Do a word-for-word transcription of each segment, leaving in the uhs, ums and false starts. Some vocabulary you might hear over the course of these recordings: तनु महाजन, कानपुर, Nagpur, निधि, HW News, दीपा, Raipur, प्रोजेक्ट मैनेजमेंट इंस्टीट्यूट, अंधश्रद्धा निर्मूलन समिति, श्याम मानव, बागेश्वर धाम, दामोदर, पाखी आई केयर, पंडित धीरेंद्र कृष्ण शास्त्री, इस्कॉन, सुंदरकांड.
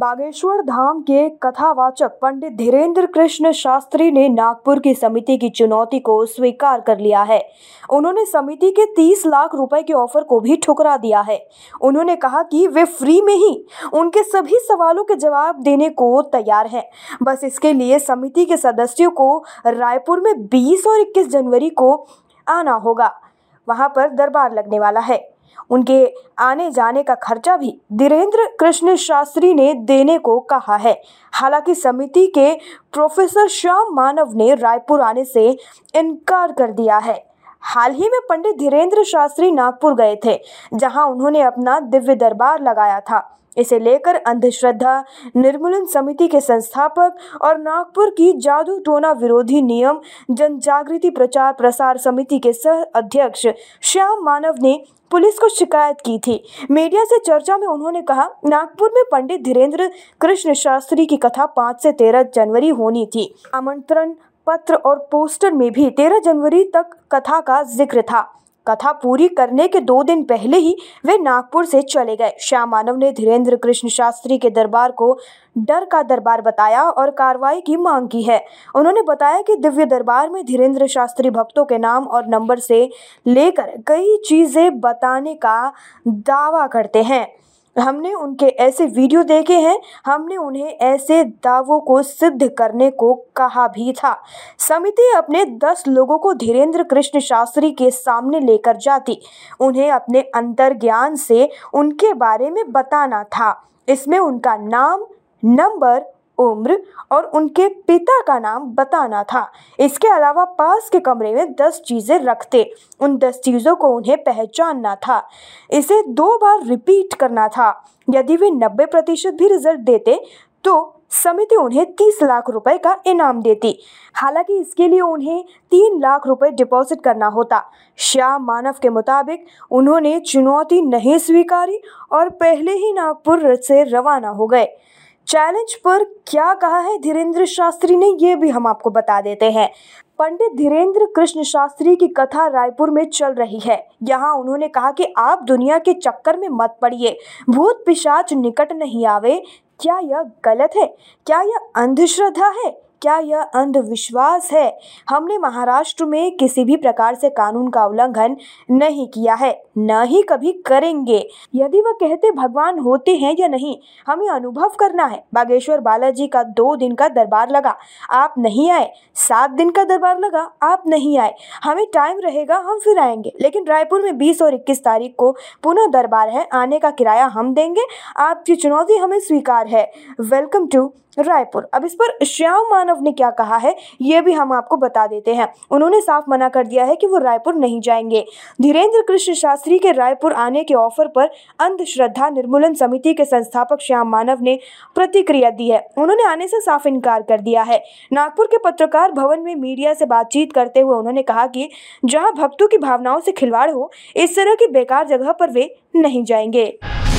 बागेश्वर धाम के कथावाचक पंडित धीरेंद्र कृष्ण शास्त्री ने नागपुर की समिति की चुनौती को स्वीकार कर लिया है। उन्होंने समिति के तीस लाख रुपए के ऑफर को भी ठुकरा दिया है। उन्होंने कहा कि वे फ्री में ही उनके सभी सवालों के जवाब देने को तैयार हैं। बस इसके लिए समिति के सदस्यों को रायपुर में बीस और इक्कीस जनवरी को आना होगा। वहाँ पर दरबार लगने वाला है। उनके आने जाने का खर्चा भी धीरेंद्र कृष्ण शास्त्री ने देने को कहा है। हालांकि समिति के प्रोफेसर श्याम मानव ने रायपुर आने से इनकार कर दिया है। हाल ही में पंडित धीरेंद्र शास्त्री नागपुर गए थे, जहां उन्होंने अपना दिव्य दरबार लगाया था। इसे लेकर अंधश्रद्धा निर्मूलन समिति के संस्थापक और नागपुर की जादू टोना विरोधी नियम जनजागृति प्रचार प्रसार समिति के सह अध्यक्ष श्याम मानव ने पुलिस को शिकायत की थी। मीडिया से चर्चा में उन्होंने कहा, नागपुर में पंडित धीरेंद्र कृष्ण शास्त्री की कथा पाँच से तेरह जनवरी होनी थी। आमंत्रण पत्र और पोस्टर में भी तेरह जनवरी तक कथा का जिक्र था। कथा पूरी करने के दो दिन पहले ही वे नागपुर से चले गए। श्याम मानव ने धीरेंद्र कृष्ण शास्त्री के दरबार को डर का दरबार बताया और कार्रवाई की मांग की है। उन्होंने बताया कि दिव्य दरबार में धीरेंद्र शास्त्री भक्तों के नाम और नंबर से लेकर कई चीजें बताने का दावा करते हैं। हमने उनके ऐसे वीडियो देखे हैं। हमने उन्हें ऐसे दावों को सिद्ध करने को कहा भी था। समिति अपने दस लोगों को धीरेंद्र कृष्ण शास्त्री के सामने लेकर जाती। उन्हें अपने अंतर्ज्ञान से उनके बारे में बताना था। इसमें उनका नाम, नंबर, उम्र और उनके पिता का नाम बताना था। इसके अलावा पास के कमरे में दस चीज़ें रखते। उन दस चीज़ों को उन्हें पहचानना था। इसे दो बार रिपीट करना था। यदि वे नब्बे प्रतिशत भी रिजल्ट देते तो समिति उन्हें तीस लाख रुपए का इनाम देती। हालांकि इसके लिए उन्हें तीन लाख रुपए डिपॉजिट करना होता। श्याम मानव के मुताबिक उन्होंने चुनौती नहीं स्वीकारी और पहले ही नागपुर से रवाना हो गए। चैलेंज पर क्या कहा है धीरेंद्र शास्त्री ने, ये भी हम आपको बता देते हैं। पंडित धीरेंद्र कृष्ण शास्त्री की कथा रायपुर में चल रही है। यहाँ उन्होंने कहा कि आप दुनिया के चक्कर में मत पड़िए। भूत पिशाच निकट नहीं आवे। क्या यह गलत है? क्या यह अंधश्रद्धा है? क्या यह अंधविश्वास है? हमने महाराष्ट्र में किसी भी प्रकार से कानून का उल्लंघन नहीं किया है, न ही कभी करेंगे। यदि वह कहते भगवान होते हैं या नहीं, हमें अनुभव करना है। बागेश्वर बालाजी का दो दिन का दरबार लगा, आप नहीं आए। सात दिन का दरबार लगा, आप नहीं आए। हमें टाइम रहेगा, हम फिर आएंगे। लेकिन रायपुर में बीस और इक्कीस तारीख को पुनः दरबार है। आने का किराया हम देंगे। आपकी चुनौती हमें स्वीकार है। Welcome to Raipur. अब इस पर श्याम मानव ने क्या कहा है, ये भी हम आपको बता देते हैं। उन्होंने साफ मना कर दिया है कि वो रायपुर नहीं जाएंगे। धीरेंद्र कृष्ण शास्त्री के रायपुर आने के ऑफर पर अंधश्रद्धा निर्मूलन समिति के संस्थापक श्याम मानव ने प्रतिक्रिया दी है। उन्होंने आने से साफ इनकार कर दिया है। नागपुर के पत्रकार भवन में मीडिया से बातचीत करते हुए उन्होंने कहा कि जहाँ भक्तों की भावनाओं से खिलवाड़ हो, इस तरह की बेकार जगह पर वे नहीं जाएंगे।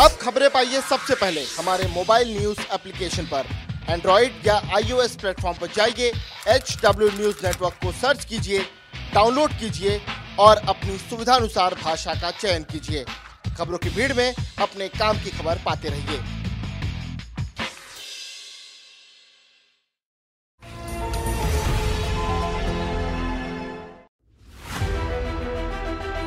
अब खबरें पाइए सबसे पहले हमारे मोबाइल न्यूज एप्लीकेशन पर। एंड्रॉइड या आई ओ एस प्लेटफॉर्म पर जाइए, एच डब्ल्यू न्यूज नेटवर्क को सर्च कीजिए, डाउनलोड कीजिए और अपनी सुविधानुसार भाषा का चयन कीजिए। खबरों की भीड़ में अपने काम की खबर पाते रहिए।